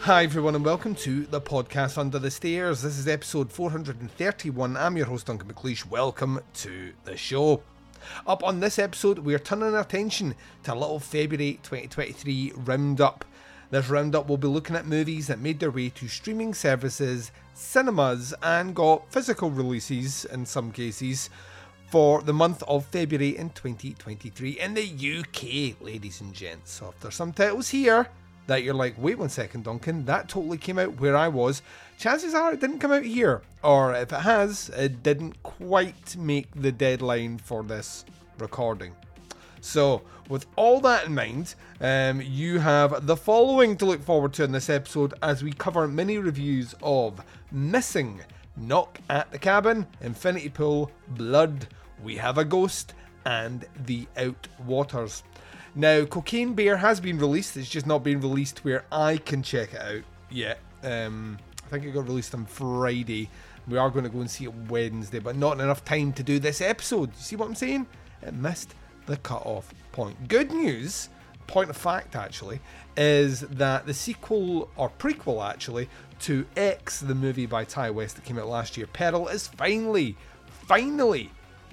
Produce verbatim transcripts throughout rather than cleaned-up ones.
Hi everyone and welcome to the podcast Under the Stairs. This is episode four hundred thirty-one. I'm your host Duncan McLeish. Welcome to the show. Up on this episode we are turning our attention to a little February twenty twenty-three roundup. This roundup will be looking at movies that made their way to streaming services, cinemas and got physical releases in some cases for the month of February in twenty twenty-three in the U K, ladies and gents. So if there's some titles here that you're like, wait one second, Duncan, that totally came out where I was, chances are it didn't come out here. Or if it has, it didn't quite make the deadline for this recording. So, with all that in mind, um, you have the following to look forward to in this episode as we cover mini reviews of Missing, Knock at the Cabin, Infinity Pool, Blood, We Have a Ghost, and The Out Waters. Now, Cocaine Bear has been released, it's just not been released where I can check it out yet. Um, I think it got released on Friday. We are going to go and see it Wednesday, but not enough time to do this episode. You see what I'm saying? It missed the cut-off point. Good news, point of fact actually, is that the sequel, or prequel actually, to X, the movie by Ty West that came out last year, Peril, is finally, finally,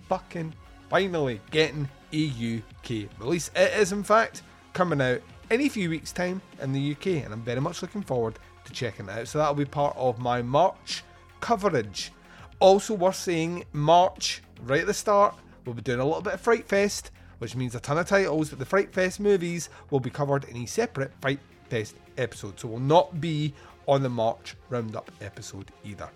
fucking finally getting a U K release. It is in fact coming out in a few weeks time in the U K and I'm very much looking forward to checking it out, so that'll be part of my March coverage. Also worth saying, March, right at the start, we'll be doing a little bit of Fright Fest, which means a ton of titles, but the Fright Fest movies will be covered in a separate Fright Fest episode, so will not be on the March roundup episode either.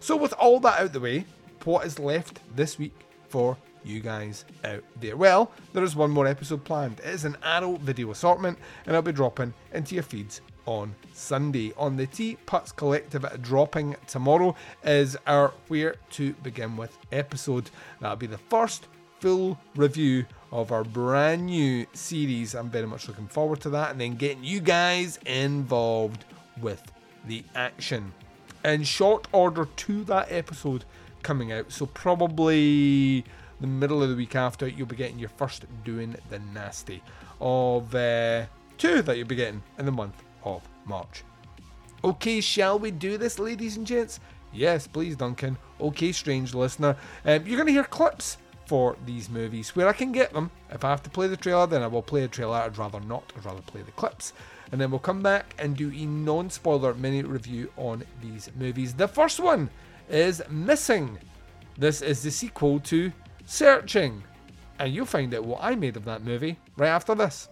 So with all that out the way, what is left this week for you guys out there? Well, there is one more episode planned. It is an Arrow video assortment and I'll be dropping into your feeds on Sunday. On the Tea Putts Collective, dropping tomorrow is our Where to Begin With episode. That'll be the first full review of our brand new series. I'm very much looking forward to that and then getting you guys involved with the action. In short order to that episode coming out, so probably the middle of the week after, you'll be getting your first Doing the Nasty of uh, two that you'll be getting in the month of March. Okay, shall we do this, ladies and gents? Yes, please, Duncan. Okay, strange listener. Um, you're going to hear clips for these movies where I can get them. If I have to play the trailer, then I will play a trailer. I'd rather not. I'd rather play the clips. And then we'll come back and do a non-spoiler mini review on these movies. The first one is Missing. This is the sequel to Searching, and you'll find out what I made of that movie right after this.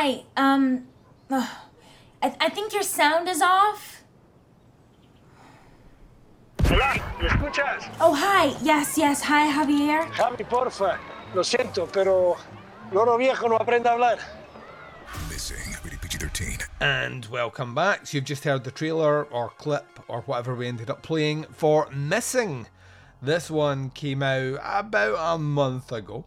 Hi, um, ugh, I, I think your sound is off. Hola, ¿me escuchas? Oh, hi, yes, yes, hi, Javier. Javi, porfa, lo siento, pero loro viejo no aprende a hablar. Missing, rated P G thirteen. And welcome back. So you've just heard the trailer or clip or whatever we ended up playing for Missing. This one came out about a month ago.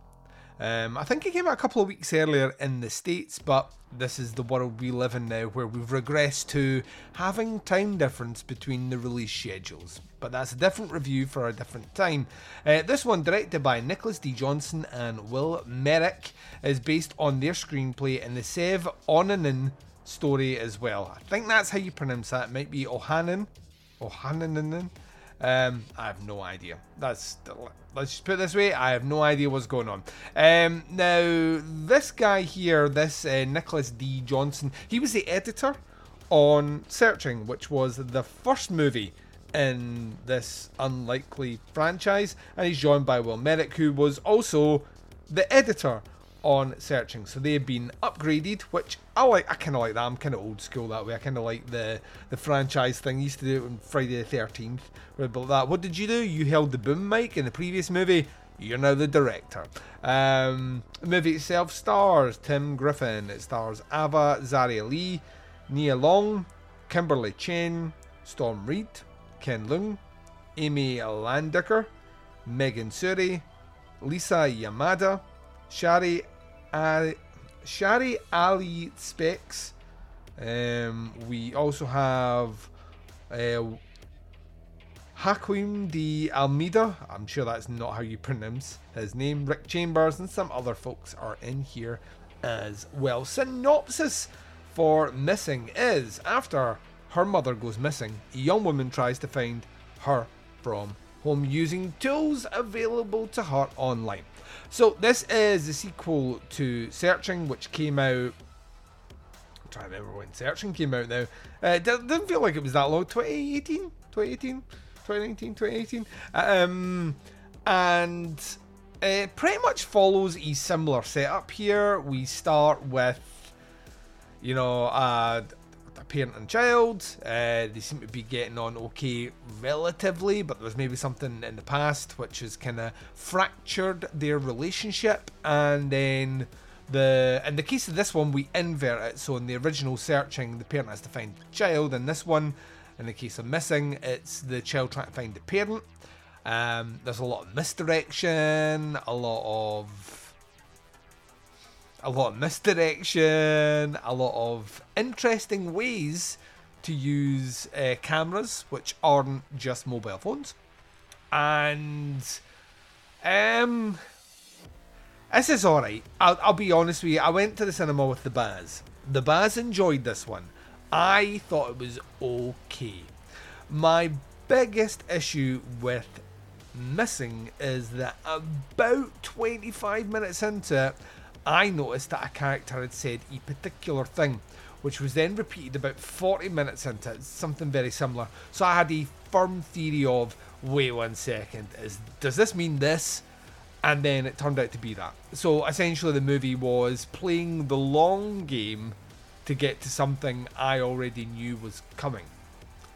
Um, I think it came out a couple of weeks earlier in the States, but this is the world we live in now, where we've regressed to having time difference between the release schedules. But that's a different review for a different time. Uh, this one, directed by Nicholas D. Johnson and Will Merrick, is based on their screenplay and the Sev Onanen story as well. I think that's how you pronounce that. It might be Ohanen. Ohanen. Um, I have no idea. That's, let's just put it this way, I have no idea what's going on. Um, now, this guy here, this uh, Nicholas D. Johnson, he was the editor on Searching, which was the first movie in this unlikely franchise, and he's joined by Will Merrick, who was also the editor on Searching. So they've been upgraded, which I like. I kind of like that. I'm kind of old school that way. I kind of like the the franchise thing. You used to do it on Friday the thirteenth. About that. What did you do? You held the boom mic in the previous movie. You're now the director. Um, the movie itself stars Tim Griffin. It stars Ava Zari Lee, Nia Long, Kimberly Chen, Storm Reid, Ken Lung, Amy Landecker, Megan Suri, Lisa Yamada, Shari Ali, Shari Ali Specs. Um, we also have uh, Hakim de Almeida. I'm sure that's not how you pronounce his name. Rick Chambers and some other folks are in here as well. Synopsis for Missing is: after her mother goes missing, a young woman tries to find her from home using tools available to her online. So this is the sequel to Searching, which came out... I'm trying to remember when Searching came out now. Uh, it didn't feel like it was that long. twenty eighteen? twenty eighteen? twenty nineteen? twenty eighteen? Um, and it pretty much follows a similar setup here. We start with, you know, a, a parent and child. Uh, they seem to be getting on okay relatively, but there's maybe something in the past which has kind of fractured their relationship. And then the in the case of this one, we invert it. So in the original Searching, the parent has to find the child. In this one, in the case of Missing, it's the child trying to find the parent. Um, there's a lot of misdirection, a lot of a lot of misdirection, a lot of interesting ways to use uh, cameras which aren't just mobile phones. And um, this is alright. I'll, I'll be honest with you, I went to the cinema with the Baz. The Baz enjoyed this one. I thought it was okay. My biggest issue with Missing is that about twenty-five minutes into it, I noticed that a character had said a particular thing, which was then repeated about forty minutes into it, something very similar. So I had a firm theory of, wait one second, is, does this mean this? And then it turned out to be that. So essentially the movie was playing the long game to get to something I already knew was coming.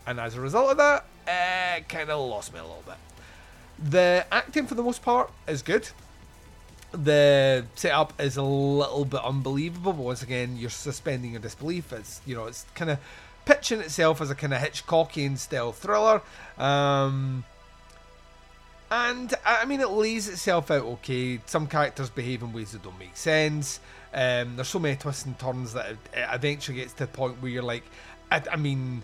And as a result of that, eh, it kind of lost me a little bit. The acting for the most part is good. The setup is a little bit unbelievable, but once again, you're suspending your disbelief. It's, you know, it's kind of pitching itself as a kind of Hitchcockian style thriller. Um, and, I mean, it lays itself out okay. Some characters behave in ways that don't make sense. Um, there's so many twists and turns that it eventually gets to the point where you're like, I, I mean,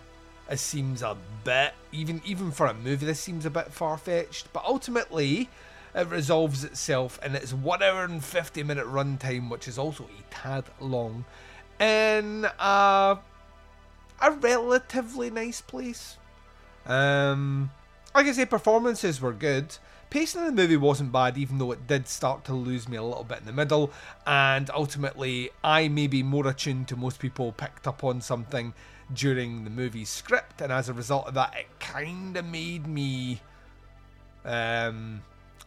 it seems a bit, even, even for a movie, this seems a bit far-fetched. But ultimately, it resolves itself in its one hour and fifty minute runtime, which is also a tad long, in a, a relatively nice place. Um, like I say, performances were good. Pacing of the movie wasn't bad, even though it did start to lose me a little bit in the middle, and ultimately I, may be more attuned to most people, picked up on something during the movie's script, and as a result of that, it kind of made me... Um,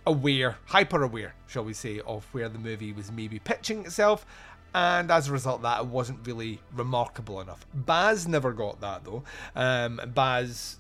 aware, hyper aware, shall we say, of where the movie was maybe pitching itself, and as a result of that, it wasn't really remarkable enough. Baz never got that, though. Um, Baz,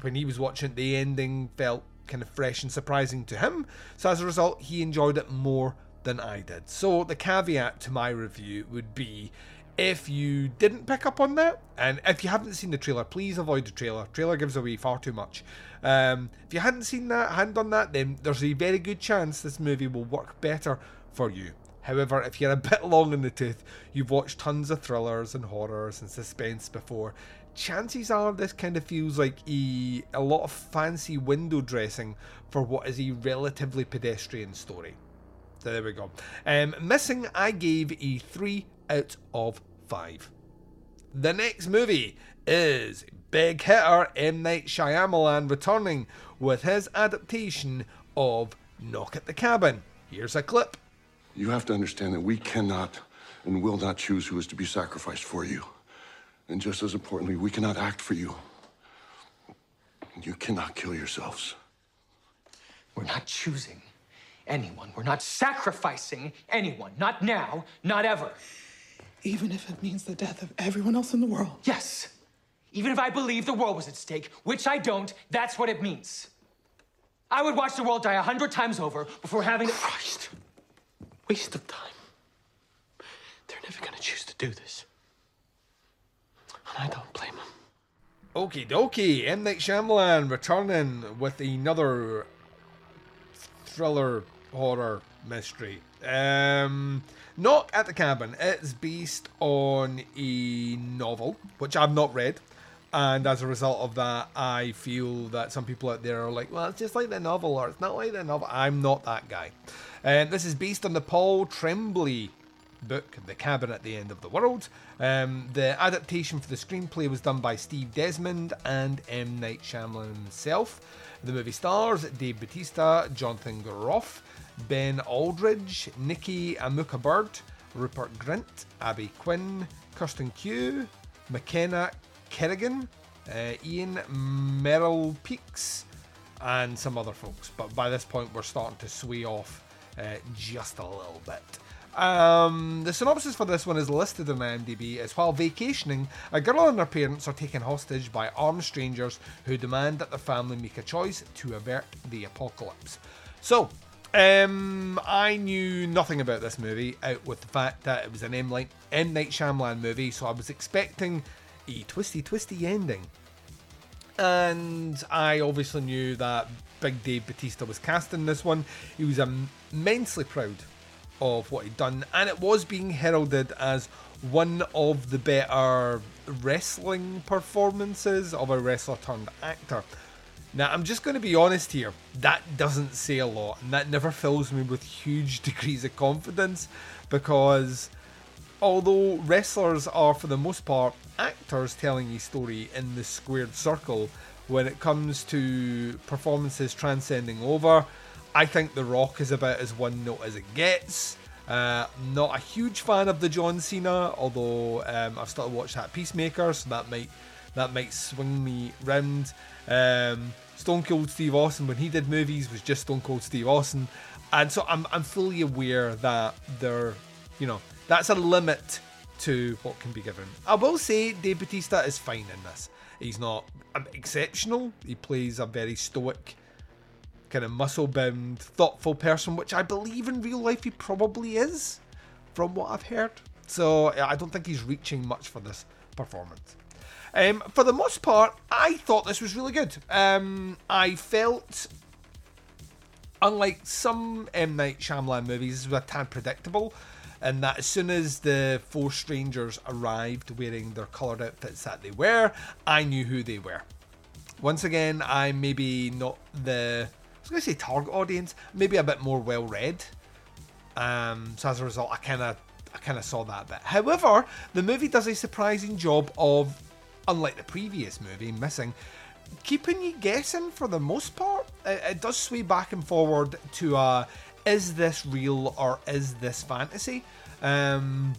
when he was watching it, the ending felt kind of fresh and surprising to him, so as a result, he enjoyed it more than I did. So the caveat to my review would be, if you didn't pick up on that, and if you haven't seen the trailer, please avoid the trailer. Trailer gives away far too much. Um, if you hadn't seen that, hadn't done that, then there's a very good chance this movie will work better for you. However, if you're a bit long in the tooth, you've watched tons of thrillers and horrors and suspense before, chances are this kind of feels like a, a lot of fancy window dressing for what is a relatively pedestrian story. So there we go. Um, missing, I gave a three out of five. The next movie is big hitter M. Night Shyamalan returning with his adaptation of Knock at the Cabin. Here's a clip. You have to understand that we cannot and will not choose who is to be sacrificed for you. And just as importantly, we cannot act for you. You cannot kill yourselves. We're not choosing anyone. We're not sacrificing anyone. Not now, not ever. Even if it means the death of everyone else in the world. Yes. Even if I believe the world was at stake, which I don't, that's what it means. I would watch the world die a hundred times over before having... Christ. Waste of time. They're never going to choose to do this. And I don't blame them. Okie dokie. M. Night Shyamalan returning with another thriller horror mystery. Um, Knock at the Cabin. It's based on a novel, which I've not read. And as a result of that, I feel that some people out there are like, well, it's just like the novel, or it's not like the novel. I'm not that guy. Um, this is based on the Paul Tremblay book, The Cabin at the End of the World. Um, the adaptation for the screenplay was done by Steve Desmond and M. Night Shyamalan himself. The movie stars Dave Bautista, Jonathan Groff, Ben Aldridge, Nikki Amuka-Bird, Rupert Grint, Abby Quinn, Kirsten Q, McKenna Kerrigan, uh, Ian Merrill Peaks, and some other folks. But by this point, we're starting to sway off uh, just a little bit. Um, the synopsis for this one is listed on IMDb as, while vacationing, a girl and her parents are taken hostage by armed strangers who demand that the family make a choice to avert the apocalypse. So, Um, I knew nothing about this movie, out with the fact that it was an M. Night Shyamalan movie, so I was expecting a twisty, twisty ending. And I obviously knew that Big Dave Bautista was cast in this one. He was immensely proud of what he'd done, and it was being heralded as one of the better wrestling performances of a wrestler turned actor. Now, I'm just going to be honest here, that doesn't say a lot, and that never fills me with huge degrees of confidence, because although wrestlers are, for the most part, actors telling a story in the squared circle, when it comes to performances transcending over, I think The Rock is about as one note as it gets. Uh, not a huge fan of the John Cena, although um, I've started watching that Peacemaker, so that might, that might swing me round. Um, Stone Cold Steve Austin, when he did movies, was just Stone Cold Steve Austin, and so I'm I'm fully aware that there, you know, that's a limit to what can be given. I will say Dave Bautista is fine in this. He's not um, exceptional. He plays a very stoic, kind of muscle-bound, thoughtful person, which I believe in real life he probably is, from what I've heard. So I don't think he's reaching much for this performance. Um, for the most part, I thought this was really good. Um, I felt, unlike some M. Night Shyamalan movies, this was a tad predictable, in that as soon as the four strangers arrived wearing their coloured outfits that they wear, I knew who they were. Once again, I'm maybe not the, I was going to say target audience, maybe a bit more well-read. Um, so as a result, I kind of I kind of saw that bit. However, the movie does a surprising job of, unlike the previous movie, Missing, keeping you guessing for the most part. It, it does sway back and forward to uh, is this real or is this fantasy? Um,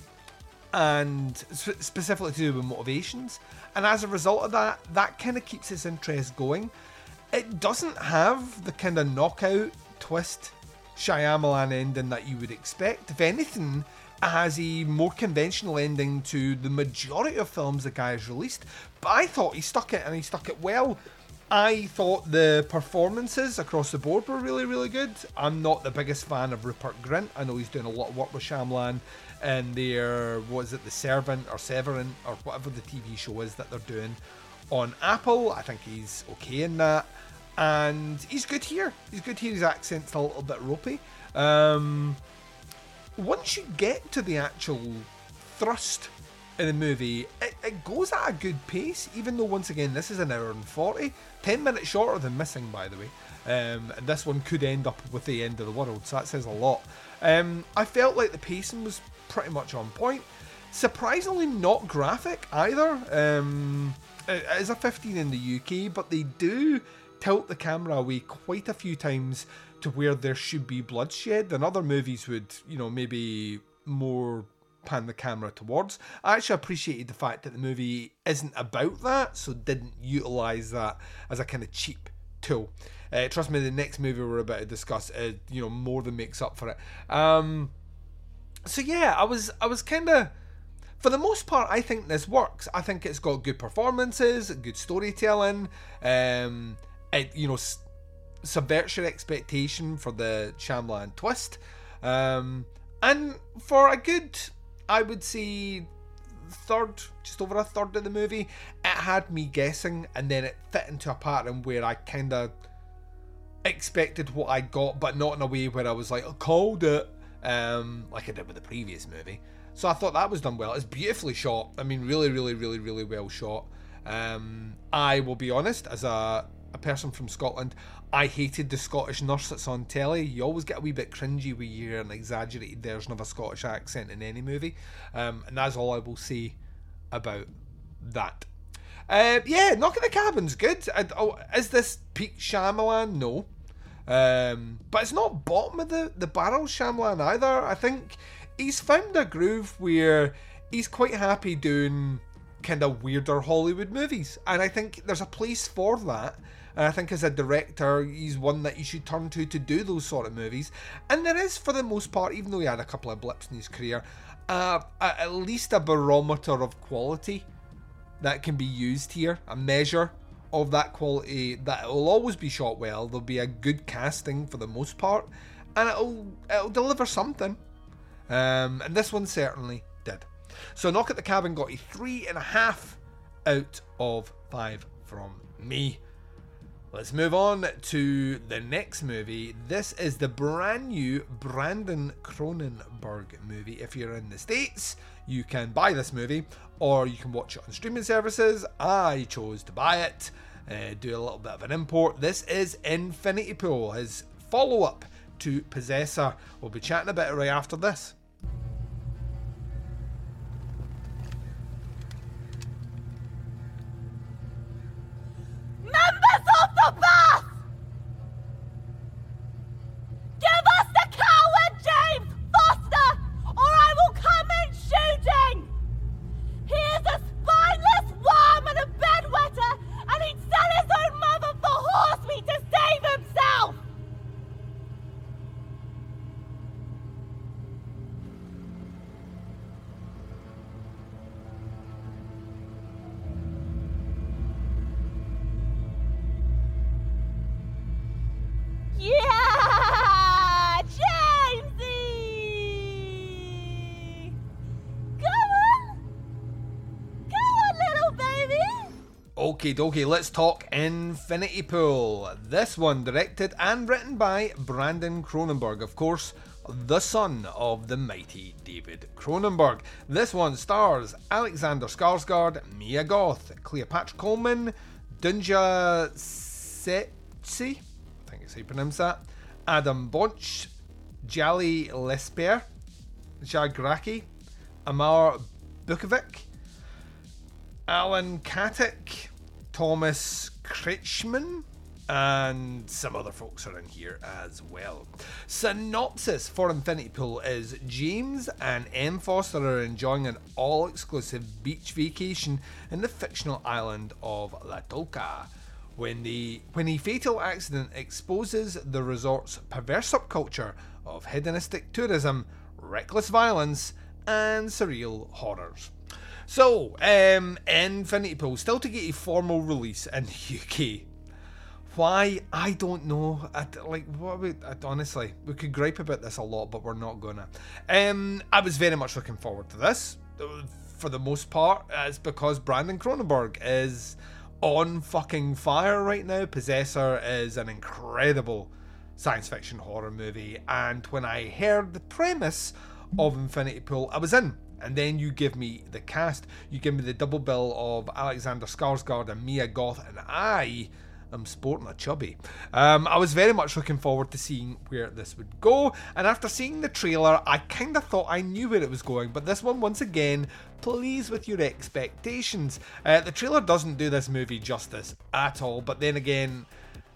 and sp- specifically to do with motivations. And as a result of that, that kind of keeps its interest going. It doesn't have the kind of knockout twist Shyamalan ending that you would expect. If anything, has a more conventional ending to the majority of films the guy has released, but I thought he stuck it, and he stuck it well. I thought the performances across the board were really, really good. I'm not the biggest fan of Rupert Grint. I know he's doing a lot of work with Shyamalan, and their, was it The Servant or Severin or whatever the T V show is that they're doing on Apple. I think he's okay in that, and he's good here. He's good here. His accent's a little bit ropey. Um, once you get to the actual thrust in the movie, it, it goes at a good pace, even though, once again, this is an hour and forty, ten minutes shorter than Missing, by the way, um, and this one could end up with the end of the world, so that says a lot. Um, I felt like the pacing was pretty much on point, surprisingly not graphic either. Um, it is a fifteen in the U K, but they do tilt the camera away quite a few times to where there should be bloodshed, and other movies would, you know, maybe more pan the camera towards. I actually appreciated the fact that the movie isn't about that, so didn't utilise that as a kind of cheap tool. Uh, trust me, the next movie we're about to discuss, uh, you know, more than makes up for it. Um, so yeah, I was, I was kind of, for the most part, I think this works. I think it's got good performances, good storytelling. Um, it, you know, s- subverts your expectation for the Shyamalan twist, um, and for a good, I would say, third, just over a third of the movie, it had me guessing, and then it fit into a pattern where I kind of expected what I got, but not in a way where I was like, I called it, um, like I did with the previous movie. So I thought that was done well. It's beautifully shot. I mean, really, really, really, really well shot. Um, I will be honest, as a, a person from Scotland, I hated the Scottish nurse that's on telly. You always get a wee bit cringy when you hear an exaggerated version of a Scottish accent in any movie. Um, and that's all I will say about that. Uh, yeah, Knock at the Cabin's good. I, oh, is this peak Shyamalan? No. Um, but it's not bottom of the, the barrel Shyamalan either. I think he's found a groove where he's quite happy doing kind of weirder Hollywood movies. And I think there's a place for that. And I think as a director, he's one that you should turn to to do those sort of movies. And there is, for the most part, even though he had a couple of blips in his career, uh, at least a barometer of quality that can be used here. A measure of that quality that will always be shot well. There'll be a good casting for the most part. And it'll, it'll deliver something. Um, and this one certainly did. So Knock at the Cabin got a three and a half out of five from me. Let's move on to the next movie. This is the brand new Brandon Cronenberg movie. If you're in the States, you can buy this movie, or you can watch it on streaming services. I chose to buy it, uh, do a little bit of an import. This is Infinity Pool, his follow-up to Possessor. We'll be chatting about it right after this. Okay, let's talk Infinity Pool. This one directed and written by Brandon Cronenberg, of course, the son of the mighty David Cronenberg. This one stars Alexander Skarsgård, Mia Goth, Cleopatra Coleman, Dunja Setsi, I think it's how you pronounce that, Adam Bonch, Jali Lesper, Jagraki, Amar Bukovic, Alan Katic, Thomas Kretschmann, and some other folks are in here as well. Synopsis for Infinity Pool is James and Em Foster are enjoying an all-exclusive beach vacation in the fictional island of Latoka when the when a fatal accident exposes the resort's perverse subculture of hedonistic tourism, reckless violence, and surreal horrors. So, um, Infinity Pool, still to get a formal release in the U K. Why? I don't know. I, like, what would, I, honestly, we could gripe about this a lot, but we're not gonna. Um, I was very much looking forward to this. For the most part, it's because Brandon Cronenberg is on fucking fire right now. Possessor is an incredible science fiction horror movie, and when I heard the premise of Infinity Pool, I was in. And then you give me the cast, you give me the double bill of Alexander Skarsgård and Mia Goth, and I am sporting a chubby. Um, I was very much looking forward to seeing where this would go, and after seeing the trailer, I kind of thought I knew where it was going, but this one, once again, please with your expectations. Uh, the trailer doesn't do this movie justice at all, but then again,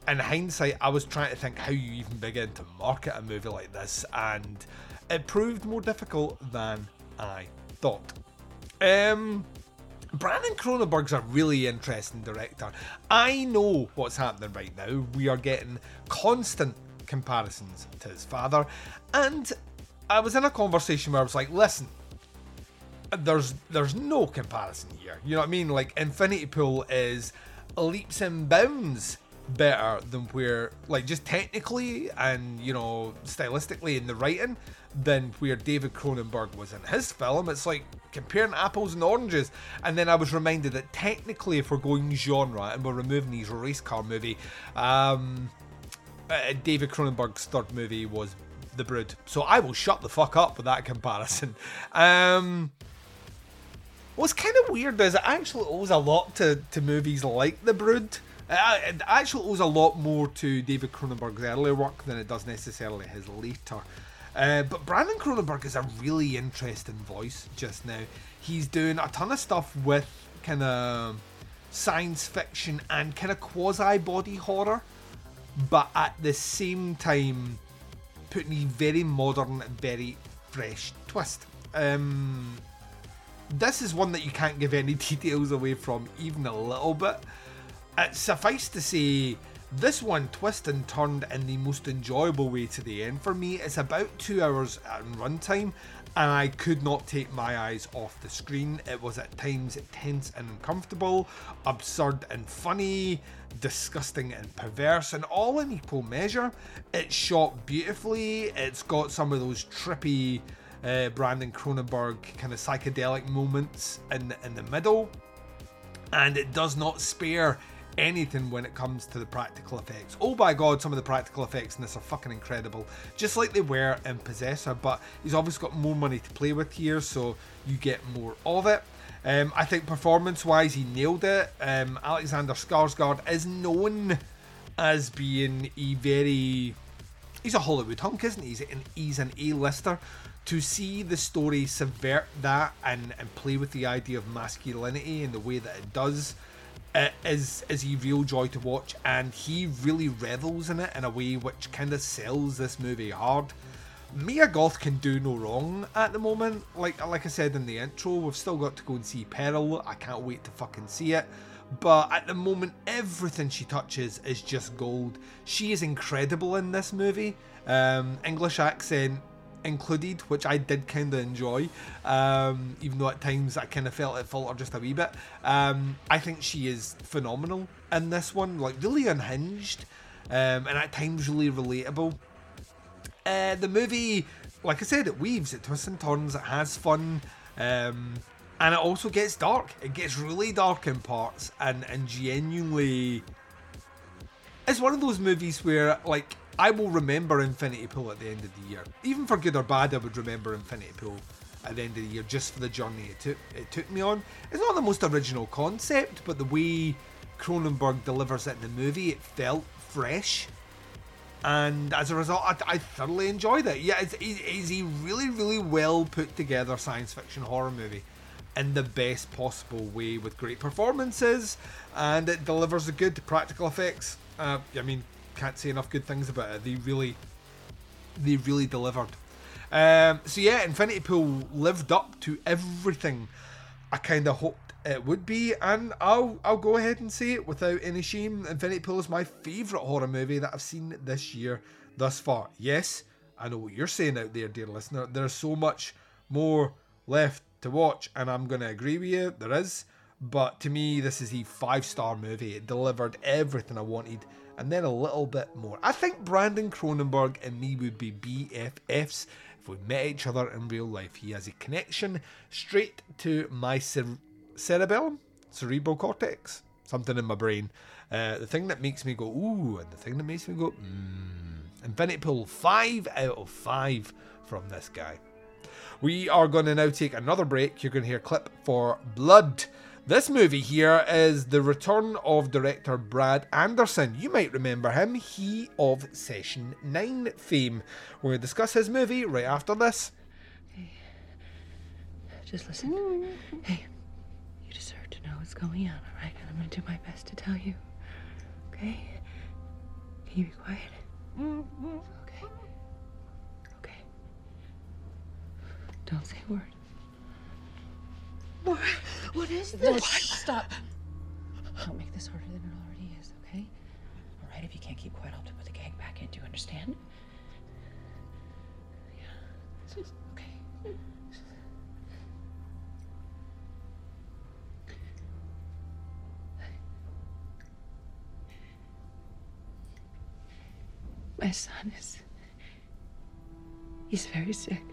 in hindsight, I was trying to think how you even begin to market a movie like this, and it proved more difficult than I thought. Um, Brandon Cronenberg's a really interesting director. I know what's happening right now. We are getting constant comparisons to his father, and I was in a conversation where I was like, listen, there's there's no comparison here. You know what I mean? Like, Infinity Pool is leaps and bounds better than where, like, just technically and, you know, stylistically in the writing, than where David Cronenberg was in his film. It's like comparing apples and oranges. And then I was reminded that technically, if we're going genre and we're removing his race car movie, um, uh, David Cronenberg's third movie was The Brood. So I will shut the fuck up with that comparison. Um, what's kind of weird is it actually owes a lot to, to movies like The Brood. It actually owes a lot more to David Cronenberg's earlier work than it does necessarily his later. Uh, but Brandon Cronenberg is a really interesting voice just now. He's doing a ton of stuff with kind of science fiction and kind of quasi-body horror, but at the same time putting a very modern, very fresh twist. Um, this is one that you can't give any details away from, even a little bit. Uh, suffice to say, this one twisted and turned in the most enjoyable way to the end for me. It's about two hours in runtime, and I could not take my eyes off the screen. It was at times tense and uncomfortable, absurd and funny, disgusting and perverse, and all in equal measure. It's shot beautifully. It's got some of those trippy uh, Brandon Cronenberg kind of psychedelic moments in, in the middle, and it does not spare anything when it comes to the practical effects. Oh my god, some of the practical effects in this are fucking incredible, just like they were in Possessor, but he's obviously got more money to play with here, so you get more of it. Um, I think performance-wise, he nailed it. Um, Alexander Skarsgård is known as being a very... He's a Hollywood hunk, isn't he? He's an, he's an A-lister. To see the story subvert that and, and play with the idea of masculinity in the way that it does, it is, is a real joy to watch, and he really revels in it in a way which kind of sells this movie hard. Mia Goth can do no wrong at the moment. Like, like I said in the intro, we've still got to go and see Peril. I can't wait to fucking see it. But at the moment, everything she touches is just gold. She is incredible in this movie. Um, English accent included, which I did kind of enjoy, um, even though at times I kind of felt it faltered just a wee bit. Um, I think she is phenomenal in this one, like really unhinged, um, and at times really relatable. Uh, the movie, like I said, it weaves, it twists and turns, it has fun, um, and it also gets dark. It gets really dark in parts, and, and genuinely, it's one of those movies where, like, I will remember Infinity Pool at the end of the year. Even for good or bad, I would remember Infinity Pool at the end of the year just for the journey it took, it took me on. It's not the most original concept, but the way Cronenberg delivers it in the movie, it felt fresh. And as a result, I, I thoroughly enjoyed it. Yeah, it's, it's a really, really well put together science fiction horror movie in the best possible way, with great performances, and it delivers the good practical effects. Uh, I mean... can't say enough good things about it. They really, they really delivered. Um, so yeah, Infinity Pool lived up to everything I kind of hoped it would be, and I'll I'll go ahead and say it without any shame. Infinity Pool is my favourite horror movie that I've seen this year thus far. Yes, I know what you're saying out there, dear listener. There's so much more left to watch, and I'm going to agree with you, there is. But to me, this is a five-star movie. It delivered everything I wanted, and then a little bit more. I think Brandon Cronenberg and me would be B F Fs if we met each other in real life. He has a connection straight to my cere- cerebellum, cerebral cortex, something in my brain. Uh, the thing that makes me go, ooh, and the thing that makes me go, mmm. Infinity Pool, five out of five from this guy. We are going to now take another break. You're going to hear a clip for Blood. This movie here is the return of director Brad Anderson. You might remember him, he of Session nine fame. We're going to discuss his movie right after this. Hey, just listen. Mm-hmm. Hey, you deserve to know what's going on, all right? And I'm going to do my best to tell you, okay? Can you be quiet? Mm-hmm. Okay. Okay. Don't say a word. What? What is this? What? Stop. Don't make this harder than it already is, okay? All right, if you can't keep quiet, I'll have to put the gag back in. Do you understand? Yeah. Okay. My son is... He's very sick.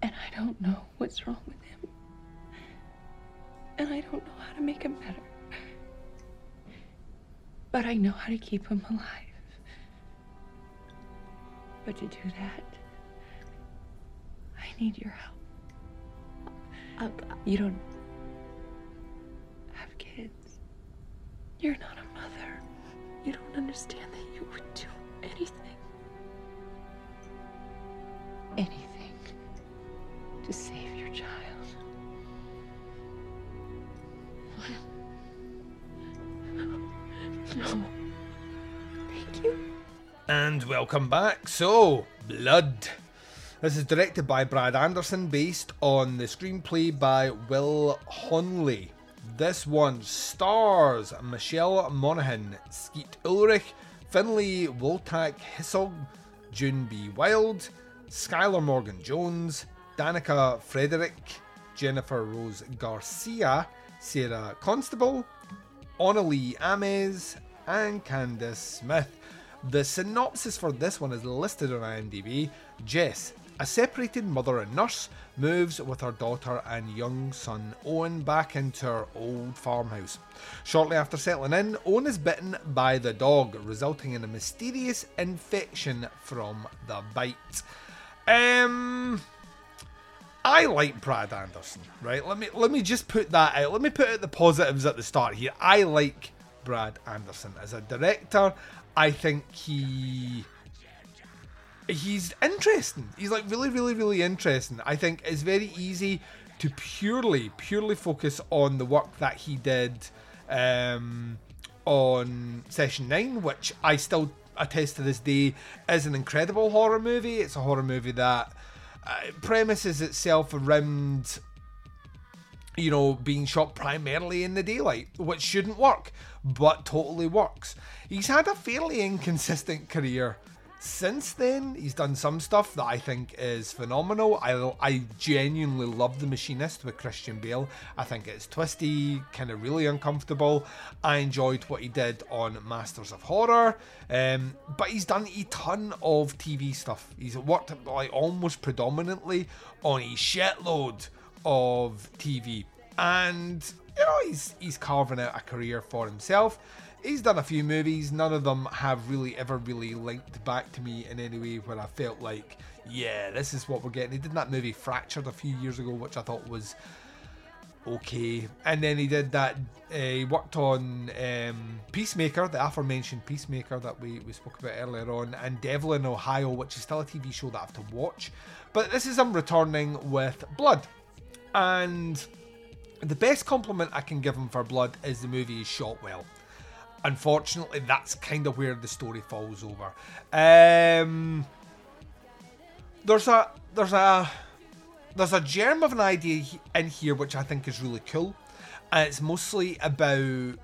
And I don't know what's wrong with him. And I don't know how to make him better. But I know how to keep him alive. But to do that, I need your help. Uh, you don't have kids. You're not a mother. You don't understand that you would do anything. Anything. To save your child. No. Thank you. And welcome back. So, Blood. This is directed by Brad Anderson, based on the screenplay by Will Honley. This one stars Michelle Monaghan, Skeet Ulrich, Finley Woltak-Hissell, June B. Wild, Skylar Morgan-Jones, Danica Frederick, Jennifer Rose Garcia, Sarah Constable, Annalie Ames, and Candace Smith. The synopsis for this one is listed on IMDb. Jess, a separated mother and nurse, moves with her daughter and young son Owen back into her old farmhouse. Shortly after settling in, Owen is bitten by the dog, resulting in a mysterious infection from the bite. Um... I like Brad Anderson, right? Let me let me just put that out. Let me put out the positives at the start here. I like Brad Anderson as a director. I think he he's interesting. He's like really, really, really interesting. I think it's very easy to purely, purely focus on the work that he did um, on Session nine, which I still attest to this day is an incredible horror movie. It's a horror movie that Uh, premises itself around, you know, being shot primarily in the daylight, which shouldn't work, but totally works. He's had a fairly inconsistent career since then. He's done some stuff that I think is phenomenal. I, I genuinely love The Machinist with Christian Bale. I think it's twisty, kind of really uncomfortable. I enjoyed what he did on Masters of Horror. Um, but he's done a ton of T V stuff. He's worked like almost predominantly on a shitload of T V. And, you know, he's, he's carving out a career for himself. He's done a few movies. None of them have really ever really linked back to me in any way where I felt like, yeah, this is what we're getting. He did that movie Fractured a few years ago, which I thought was okay. And then he did that, uh, he worked on um, Peacemaker, the aforementioned Peacemaker that we, we spoke about earlier on, and Devil in Ohio, which is still a T V show that I have to watch. But this is him returning with Blood. And the best compliment I can give him for Blood is the movie is shot well. Unfortunately, that's kind of where the story falls over. Um, there's a there's a there's a germ of an idea in here which I think is really cool, and it's mostly about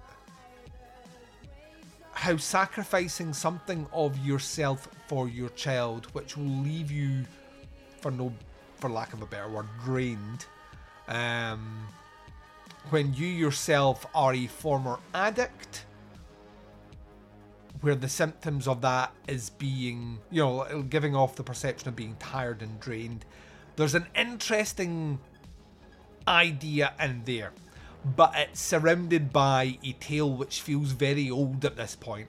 how sacrificing something of yourself for your child, which will leave you for no for lack of a better word, drained. Um, when you yourself are a former addict, where the symptoms of that is being, you know, giving off the perception of being tired and drained. There's an interesting idea in there, but it's surrounded by a tale which feels very old at this point.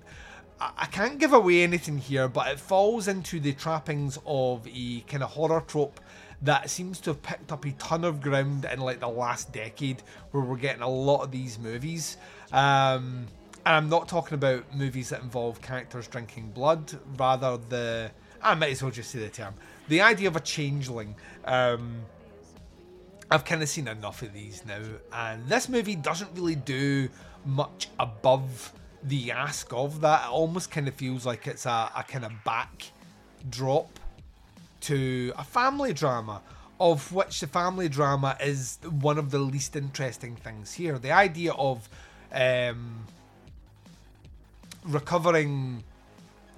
I can't give away anything here, but it falls into the trappings of a kind of horror trope that seems to have picked up a ton of ground in like the last decade, where we're getting a lot of these movies. Um, and I'm not talking about movies that involve characters drinking blood, rather the, I might as well just say the term, the idea of a changeling. Um, I've kind of seen enough of these now, and this movie doesn't really do much above the ask of that. It almost kind of feels like it's a, a kind of backdrop to a family drama, of which the family drama is one of the least interesting things here. The idea of um, recovering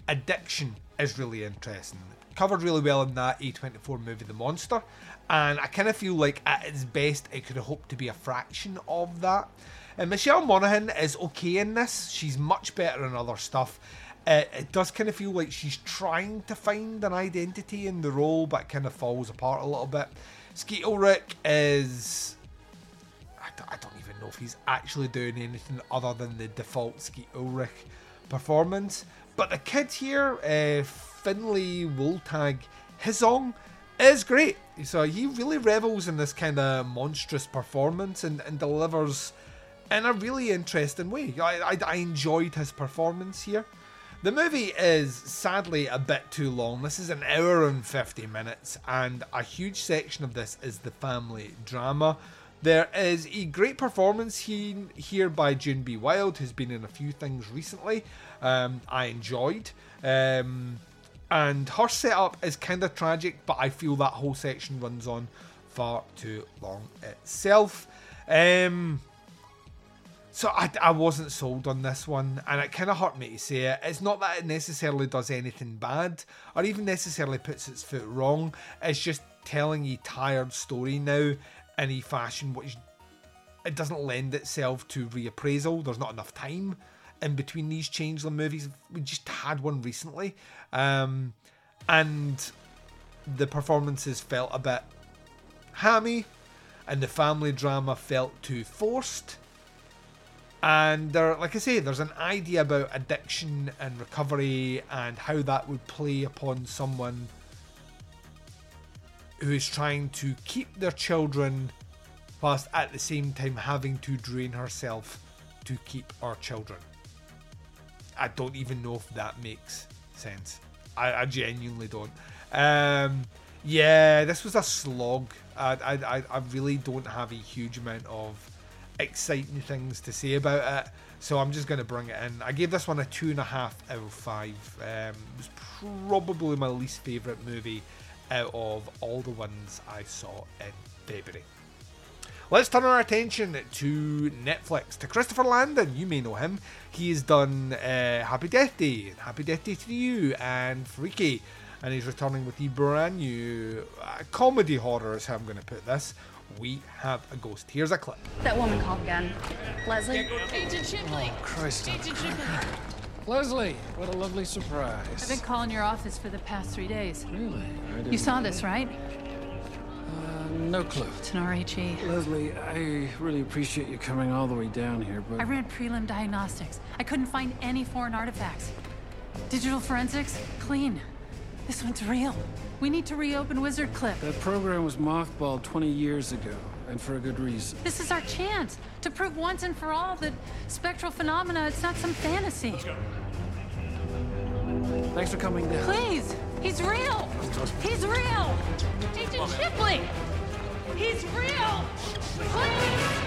addiction is really interesting. Covered really well in that A twenty-four movie, The Monster, and I kind of feel like at its best it could hope to be a fraction of that. And Michelle Monaghan is okay in this. She's much better in other stuff. It, it does kind of feel like she's trying to find an identity in the role, but it kind of falls apart a little bit. Skeet Ulrich is... I don't, I don't even know if he's actually doing anything other than the default Skeet Ulrich performance. But the kid here, uh, Finley Woltak-Hissell, is great. So he really revels in this kind of monstrous performance and, and delivers... in a really interesting way. I, I, I enjoyed his performance here. The movie is sadly a bit too long. This is an hour and fifty minutes, and a huge section of this is the family drama. There is a great performance he, here by June B. Wilde, who's been in a few things recently. Um, I enjoyed. Um, and her setup is kind of tragic, but I feel that whole section runs on far too long itself. Um... So I, I wasn't sold on this one, and it kind of hurt me to say it. It's not that it necessarily does anything bad, or even necessarily puts its foot wrong. It's just telling a tired story now in a fashion which it doesn't lend itself to reappraisal. There's not enough time in between these Changeling movies. We just had one recently, um, and the performances felt a bit hammy, and the family drama felt too forced. And there, like I say, there's an idea about addiction and recovery and how that would play upon someone who is trying to keep their children whilst at the same time having to drain herself to keep her children. I don't even know if that makes sense. I, I genuinely don't. Um, yeah, this was a slog. I, I, I really don't have a huge amount of exciting things to say about it, so I'm just going to bring it in. I gave this one a two and a half out of five. Um, it was probably my least favourite movie out of all the ones I saw in February. Let's turn our attention to Netflix, to Christopher Landon. You may know him. He has done uh, Happy Death Day, and Happy Death Day to You, and Freaky, and he's returning with the brand new uh, comedy horror is how I'm going to put this. We Have a Ghost. Here's a clip. That woman called again. Leslie. Agent Shipley. Oh, Christ. Agent Shipley. Leslie, what a lovely surprise. I've been calling your office for the past three days. Really? You saw know. this, right? Uh, no clue. It's an R H E. Leslie, I really appreciate you coming all the way down here, but... I ran prelim diagnostics. I couldn't find any foreign artifacts. Digital forensics, clean. This one's real. We need to reopen Wizard Clip. That program was mothballed twenty years ago, and for a good reason. This is our chance to prove once and for all that spectral phenomena, it's not some fantasy. Let's go. Thanks for coming down. Please! He's real! He's real! Agent Shipley! He's real! Please!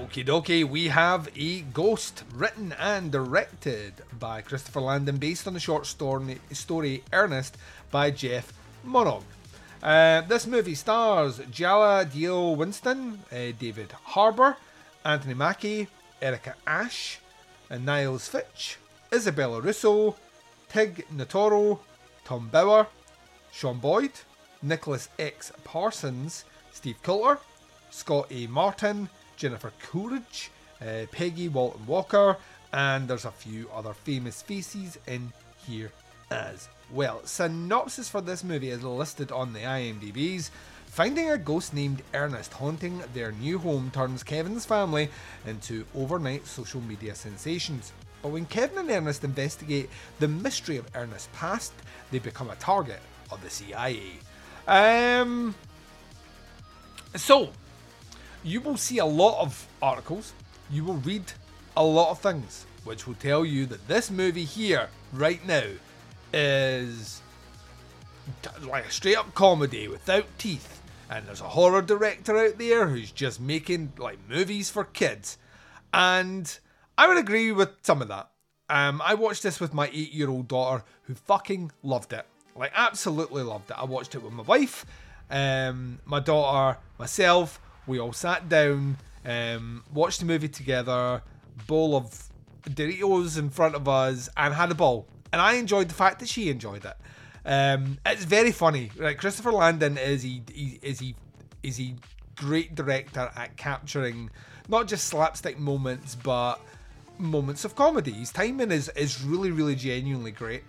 Okie dokie, We Have a Ghost, written and directed by Christopher Landon, based on the short story, story Ernest by Jeff Monaghan. Uh, this movie stars Jala Dio Winston, uh, David Harbour, Anthony Mackie, Erica Ash, and Niles Fitch, Isabella Russo, Tig Notaro, Tom Bauer, Sean Boyd, Nicholas X. Parsons, Steve Coulter, Scott A. Martin, Jennifer Coolidge, uh, Peggy Walton Walker, and there's a few other famous faces in here as well. Synopsis for this movie is listed on the I M D B's. Finding a ghost named Ernest haunting their new home turns Kevin's family into overnight social media sensations. But when Kevin and Ernest investigate the mystery of Ernest's past, they become a target of the C I A. Um, so, you will see a lot of articles, you will read a lot of things, which will tell you that this movie here, right now, is like a straight up comedy without teeth, and there's a horror director out there who's just making like movies for kids, and I would agree with some of that. Um, I watched this with my eight-year-old daughter who fucking loved it, like absolutely loved it. I watched it with my wife, um, my daughter, myself. We all sat down, um, watched the movie together, bowl of Doritos in front of us, and had a ball. And I enjoyed the fact that she enjoyed it. Um, it's very funny. Right, Christopher Landon is he, he is he is he great director at capturing not just slapstick moments but moments of comedy. His timing is is really really genuinely great,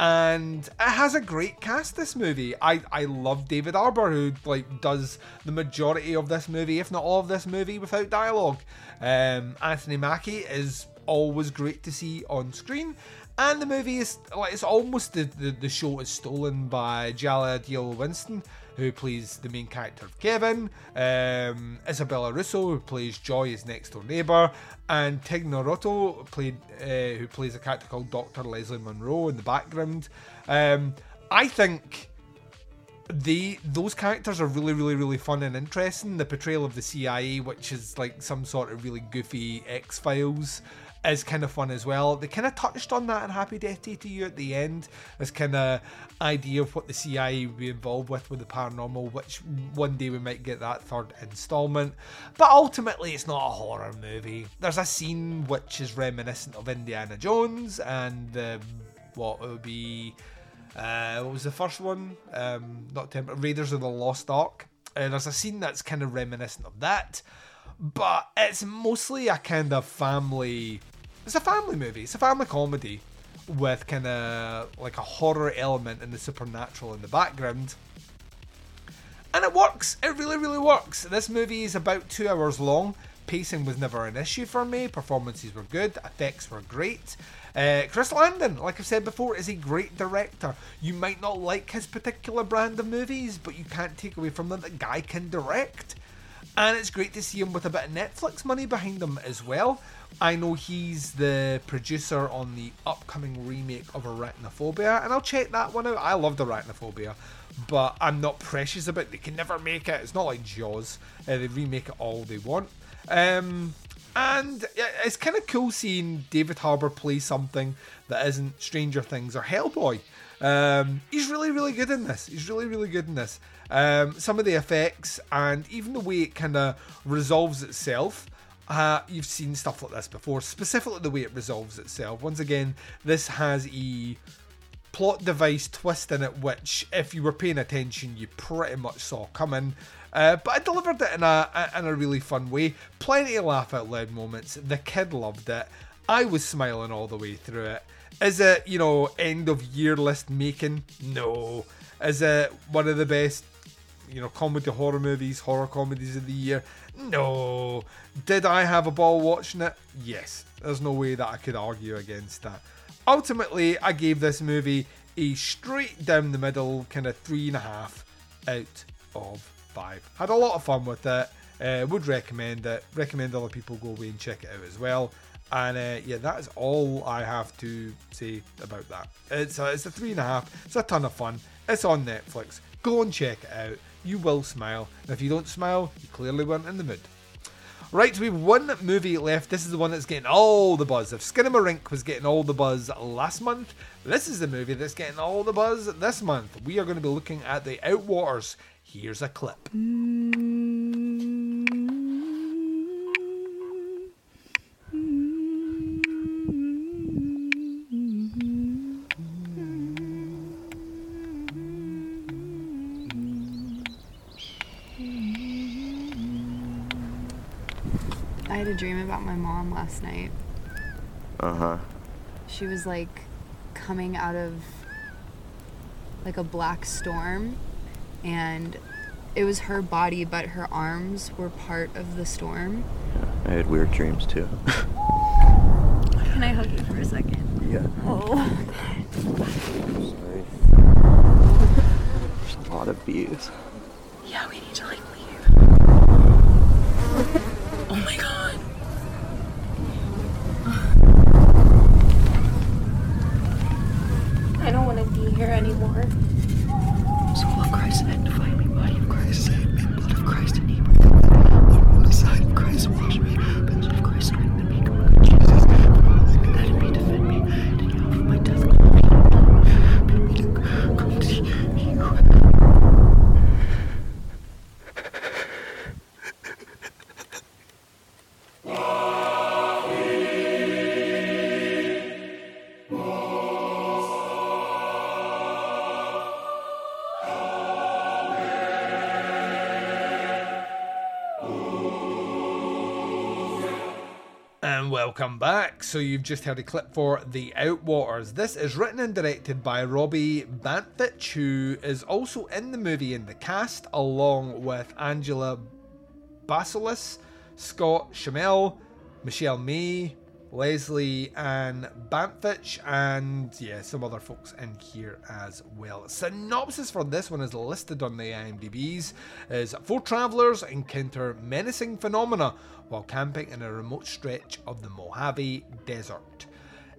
and it has a great cast. This movie, I I love David Harbour, who like does the majority of this movie, if not all of this movie, without dialogue. Um, Anthony Mackie is always great to see on screen. And the movie is like it's almost the, the, the show is stolen by Jala Diallo Winston, who plays the main character of Kevin, um, Isabella Russo, who plays Joy, his next door neighbour, and Tig Notaro, played uh, who plays a character called Doctor Leslie Monroe in the background. Um, I think they those characters are really really really fun and interesting. The portrayal of the C I A, which is like some sort of really goofy X-Files, is kind of fun as well. They kind of touched on that in Happy Death Day to You at the end, this kind of idea of what the C I A would be involved with with the paranormal, which one day we might get that third installment. But ultimately it's not a horror movie. There's a scene which is reminiscent of Indiana Jones and the, what would be uh, what was the first one um, not Temple, Raiders of the Lost Ark, and there's a scene that's kind of reminiscent of that. But it's mostly a kind of family, it's a family movie, it's a family comedy with kind of like a horror element and the supernatural in the background. And it works, it really, really works. This movie is about two hours long, pacing was never an issue for me, performances were good, effects were great. Uh, Chris Landon, like I've said before, is a great director. You might not like his particular brand of movies, but you can't take away from them that guy can direct. And it's great to see him with a bit of Netflix money behind him as well. I know he's the producer on the upcoming remake of Arachnophobia, and I'll check that one out. I loved Arachnophobia, but I'm not precious about it. They can never make it. It's not like Jaws. Uh, they remake it all they want. Um, and it's kind of cool seeing David Harbour play something that isn't Stranger Things or Hellboy. Um, he's really, really good in this. He's really, really good in this. Um, some of the effects and even the way it kind of resolves itself, uh, you've seen stuff like this before, specifically the way it resolves itself. Once again, this has a plot device twist in it, which if you were paying attention, you pretty much saw coming. Uh, but I delivered it in a, in a really fun way. Plenty of laugh out loud moments. The kid loved it. I was smiling all the way through it. Is it, you know, end of year list making? No. Is it one of the best, you know, comedy horror movies, horror comedies of the year? No. Did I have a ball watching it? Yes. There's no way that I could argue against that. Ultimately, I gave this movie a straight down the middle, kind of three and a half out of five. Had a lot of fun with it. Uh, would recommend it. Recommend other people go away and check it out as well. And uh, yeah, that is all I have to say about that. It's a, it's a three and a half. It's a ton of fun. It's on Netflix. Go and check it out. You will smile. And if you don't smile, you clearly weren't in the mood. Right, so we have one movie left. This is the one that's getting all the buzz. If Skinamarink was getting all the buzz last month, this is the movie that's getting all the buzz this month. We are going to be looking at The Outwaters. Here's a clip. had a dream about my mom last night. Uh-huh. She was, like, coming out of, like, a black storm, and it was her body, but her arms were part of the storm. I had weird dreams, too. Can I hug you for a second? Yeah. Oh, God. There's a lot of bees. Yeah, we need to, like, leave. Oh, my God. I don't want to be here anymore. Soul of Christ, identify me. Body of Christ, save me. Blood of Christ, enable me. The inside of Christ, wash me. Benefit of Christ, strengthen me. Come on, Jesus. Guide me, defend me. Take me out from my death. Bid me to come to Welcome back. So you've just heard a clip for The Outwaters. This is written and directed by Robbie Bantfitch, who is also in the movie in the cast, along with Angela Basilis, Scott Schimmel, Michelle May, Leslie Ann Bantfitch, and yeah, some other folks in here as well. Synopsis for this one is listed on the I M D B's is four travellers encounter menacing phenomena while camping in a remote stretch of the Mojave Desert.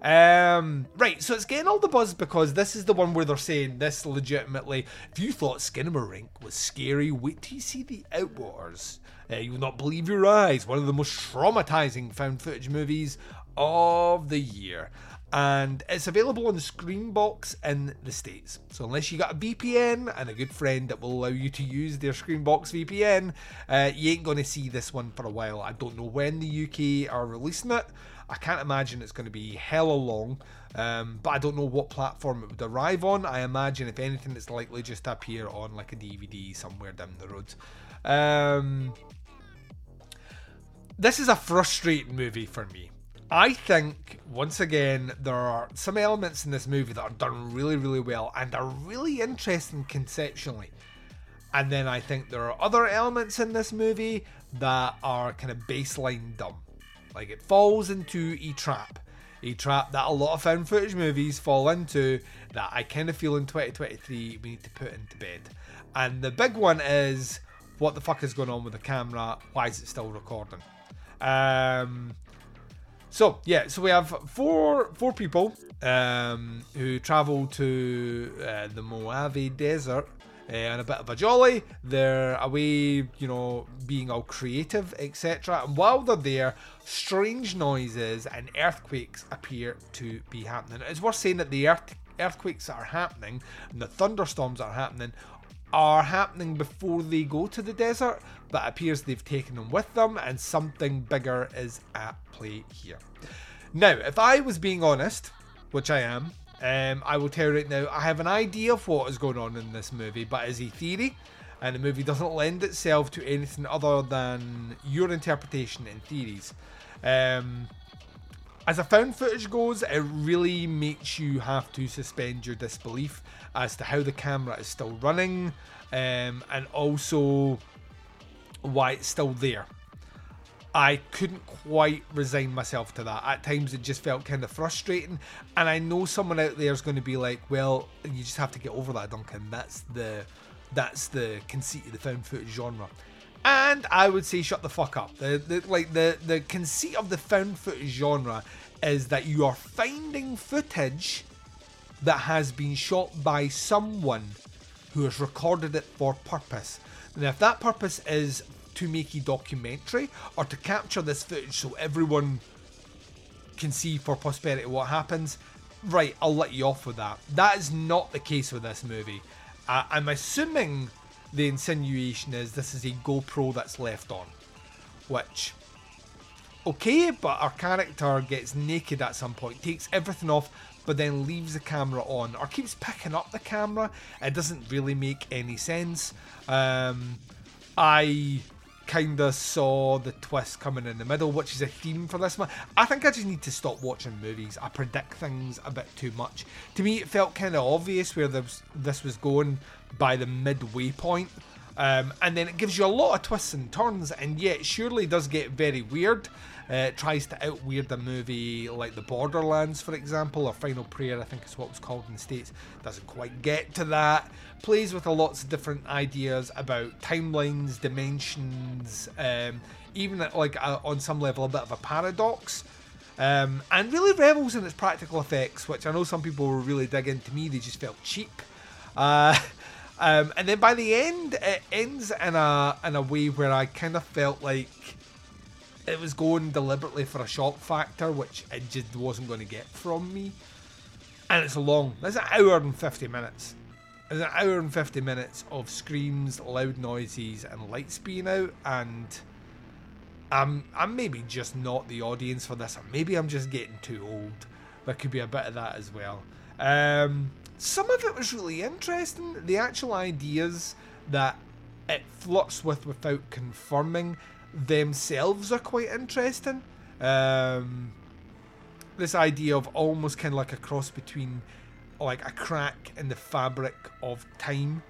Um, right, so it's getting all the buzz because this is the one where they're saying this legitimately. If you thought Skinamarink was scary, wait till you see The Outwaters. Uh, you will not believe your eyes. One of the most traumatizing found footage movies of the year. And it's available on Screambox in the States. So unless you got a V P N and a good friend that will allow you to use their Screambox V P N, uh, you ain't going to see this one for a while. I don't know when the U K are releasing it. I can't imagine it's going to be hella long. Um, but I don't know what platform it would arrive on. I imagine, if anything, it's likely just to appear on like a D V D somewhere down the road. Um, this is a frustrating movie for me. I think, once again, there are some elements in this movie that are done really, really well and are really interesting conceptually. And then I think there are other elements in this movie that are kind of baseline dumb. Like, it falls into a trap. A trap that a lot of found footage movies fall into that I kind of feel in twenty twenty-three we need to put into bed. And the big one is, what the fuck is going on with the camera? Why is it still recording? Um... So, yeah, so we have four four people um, who travel to uh, the Mojave Desert on uh, a bit of a jolly. They're away, you know, being all creative, et cetera. And while they're there, strange noises and earthquakes appear to be happening. It's worth saying that the earth- earthquakes that are happening and the thunderstorms that are happening are happening before they go to the desert, but it appears they've taken them with them and something bigger is at play here. Now, if I was being honest, which I am, um, I will tell you right now, I have an idea of what is going on in this movie, but it's a theory, and the movie doesn't lend itself to anything other than your interpretation and theories. Um, as a found footage goes, it really makes you have to suspend your disbelief as to how the camera is still running, um, and also why it's still there. I couldn't quite resign myself to that. At times it just felt kind of frustrating, and I know someone out there is going to be like, well, you just have to get over that, Duncan. That's the that's the conceit of the found footage genre. And I would say shut the fuck up. The, the, like the, the conceit of the found footage genre is that you are finding footage that has been shot by someone who has recorded it for purpose. Now, if that purpose is to make a documentary or to capture this footage so everyone can see for prosperity what happens, right, I'll let you off with that. That is not the case with this movie. Uh, I'm assuming the insinuation is this is a GoPro that's left on, which, okay, but our character gets naked at some point, takes everything off, but then leaves the camera on, or keeps picking up the camera. It doesn't really make any sense. Um, I kind of saw the twist coming in the middle, which is a theme for this one. I think I just need to stop watching movies. I predict things a bit too much. To me, it felt kind of obvious where there was, this was going by the midway point. Um, and then it gives you a lot of twists and turns, and yet it surely does get very weird. Uh, it tries to out-weird a movie like The Borderlands, for example, or Final Prayer, I think is what it was called in the States. Doesn't quite get to that. Plays with a lots of different ideas about timelines, dimensions, um, even at, like a, on some level a bit of a paradox. Um, and really revels in its practical effects, which I know some people were really digging. To me, they just felt cheap. Uh... Um, and then by the end, it ends in a in a way where I kind of felt like it was going deliberately for a shock factor, which it just wasn't going to get from me. And it's long. That's an hour and fifty minutes. It's an hour and fifty minutes of screams, loud noises, and lights being out. And I'm I'm maybe just not the audience for this. Or maybe I'm just getting too old. There could be a bit of that as well. Um... Some of it was really interesting. The actual ideas that it flirts with without confirming themselves are quite interesting. Um, this idea of almost kind of like a cross between like a crack in the fabric of time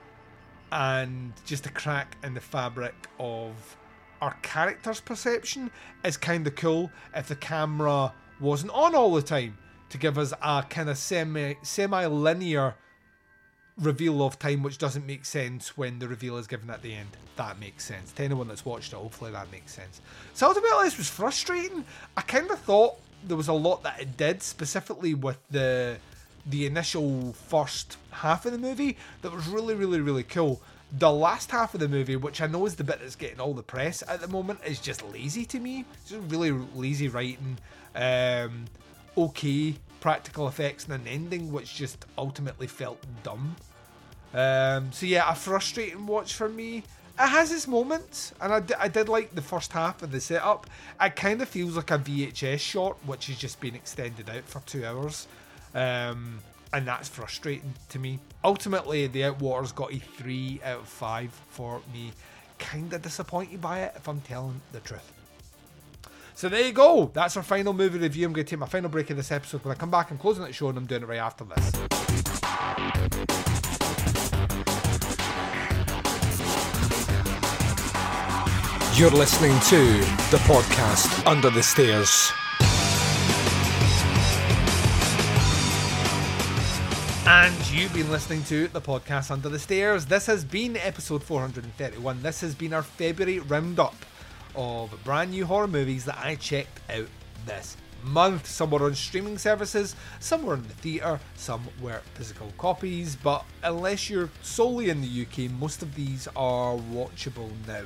and just a crack in the fabric of our character's perception is kind of cool if the camera wasn't on all the time, to give us a kind of semi, semi-linear reveal of time, which doesn't make sense when the reveal is given at the end. That makes sense. To anyone that's watched it, hopefully that makes sense. So ultimately, this was frustrating. I kind of thought there was a lot that it did, specifically with the, the initial first half of the movie, that was really, really, really cool. The last half of the movie, which I know is the bit that's getting all the press at the moment, is just lazy to me. It's just really lazy writing. Um... okay practical effects and an ending which just ultimately felt dumb. Um, so yeah, a frustrating watch for me. It has its moments, and I, d- I did like the first half of the setup. It kind of feels like a V H S short which has just been extended out for two hours. Um, and that's frustrating to me. Ultimately, The Outwaters got a three out of five for me. Kind of disappointed by it, if I'm telling the truth. So there you go. That's our final movie review. I'm going to take my final break of this episode. When I come back, I'm closing the show and I'm doing it right after this. You're listening to the podcast Under the Stairs. And you've been listening to the podcast Under the Stairs. This has been episode four hundred thirty-one. This has been our February roundup of brand new horror movies that I checked out this month. Some were on streaming services, some were in the theatre, some were physical copies, but unless you're solely in the U K, most of these are watchable now,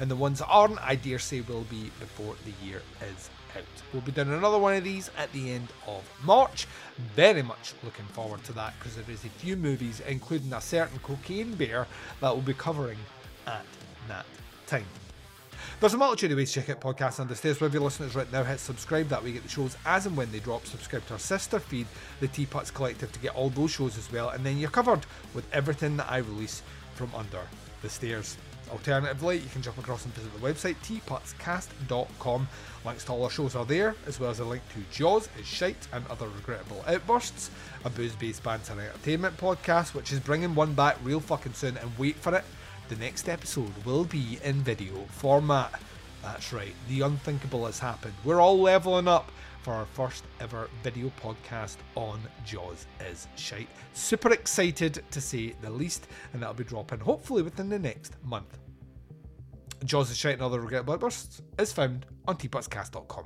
and the ones that aren't, I dare say, will be before the year is out. We'll be doing another one of these at the end of March. Very much looking forward to that, because there is a few movies, including a certain Cocaine Bear, that we'll be covering at that time. There's a multitude of ways to check out Podcasts Under the Stairs. Wherever you're listening right now, hit subscribe. That way you get the shows as and when they drop. Subscribe to our sister feed, the Teapots Collective, to get all those shows as well. And then you're covered with everything that I release from Under the Stairs. Alternatively, you can jump across and visit the website, teapotscast dot com. Links to all our shows are there, as well as a link to Jaws is Shite and Other Regrettable Outbursts, a booze-based banter and entertainment podcast, which is bringing one back real fucking soon, and wait for it. The next episode will be in video format. That's right, the unthinkable has happened. We're all levelling up for our first ever video podcast on Jaws is Shite. Super excited, to say the least, and that'll be dropping hopefully within the next month. Jaws is Shite and Other Regrettable Outbursts is found on teapotscast dot com.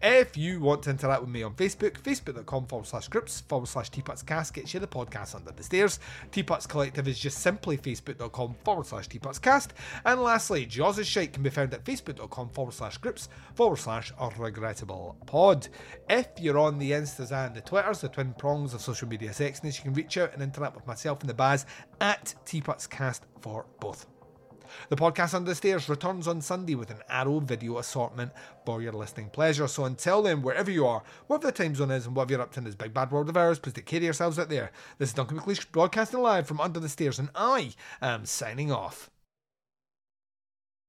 If you want to interact with me on Facebook, facebook.com forward slash groups forward slash teapotscast gets you the podcast Under the Stairs. Teapots Collective is just simply facebook.com forward slash teapotscast. And lastly, Jaws is Shite can be found at facebook.com forward slash groups forward slash regrettable pod. If you're on the Instas and the Twitters, the twin prongs of social media sexiness, you can reach out and interact with myself and the Baz at teapotscast for both. The podcast Under the Stairs returns on Sunday with an Arrow video assortment for your listening pleasure. So until then, wherever you are, whatever the time zone is, and whatever you're up to in this big bad world of ours, please take care of yourselves out there. This is Duncan McLeish broadcasting live from Under the Stairs, and I am signing off.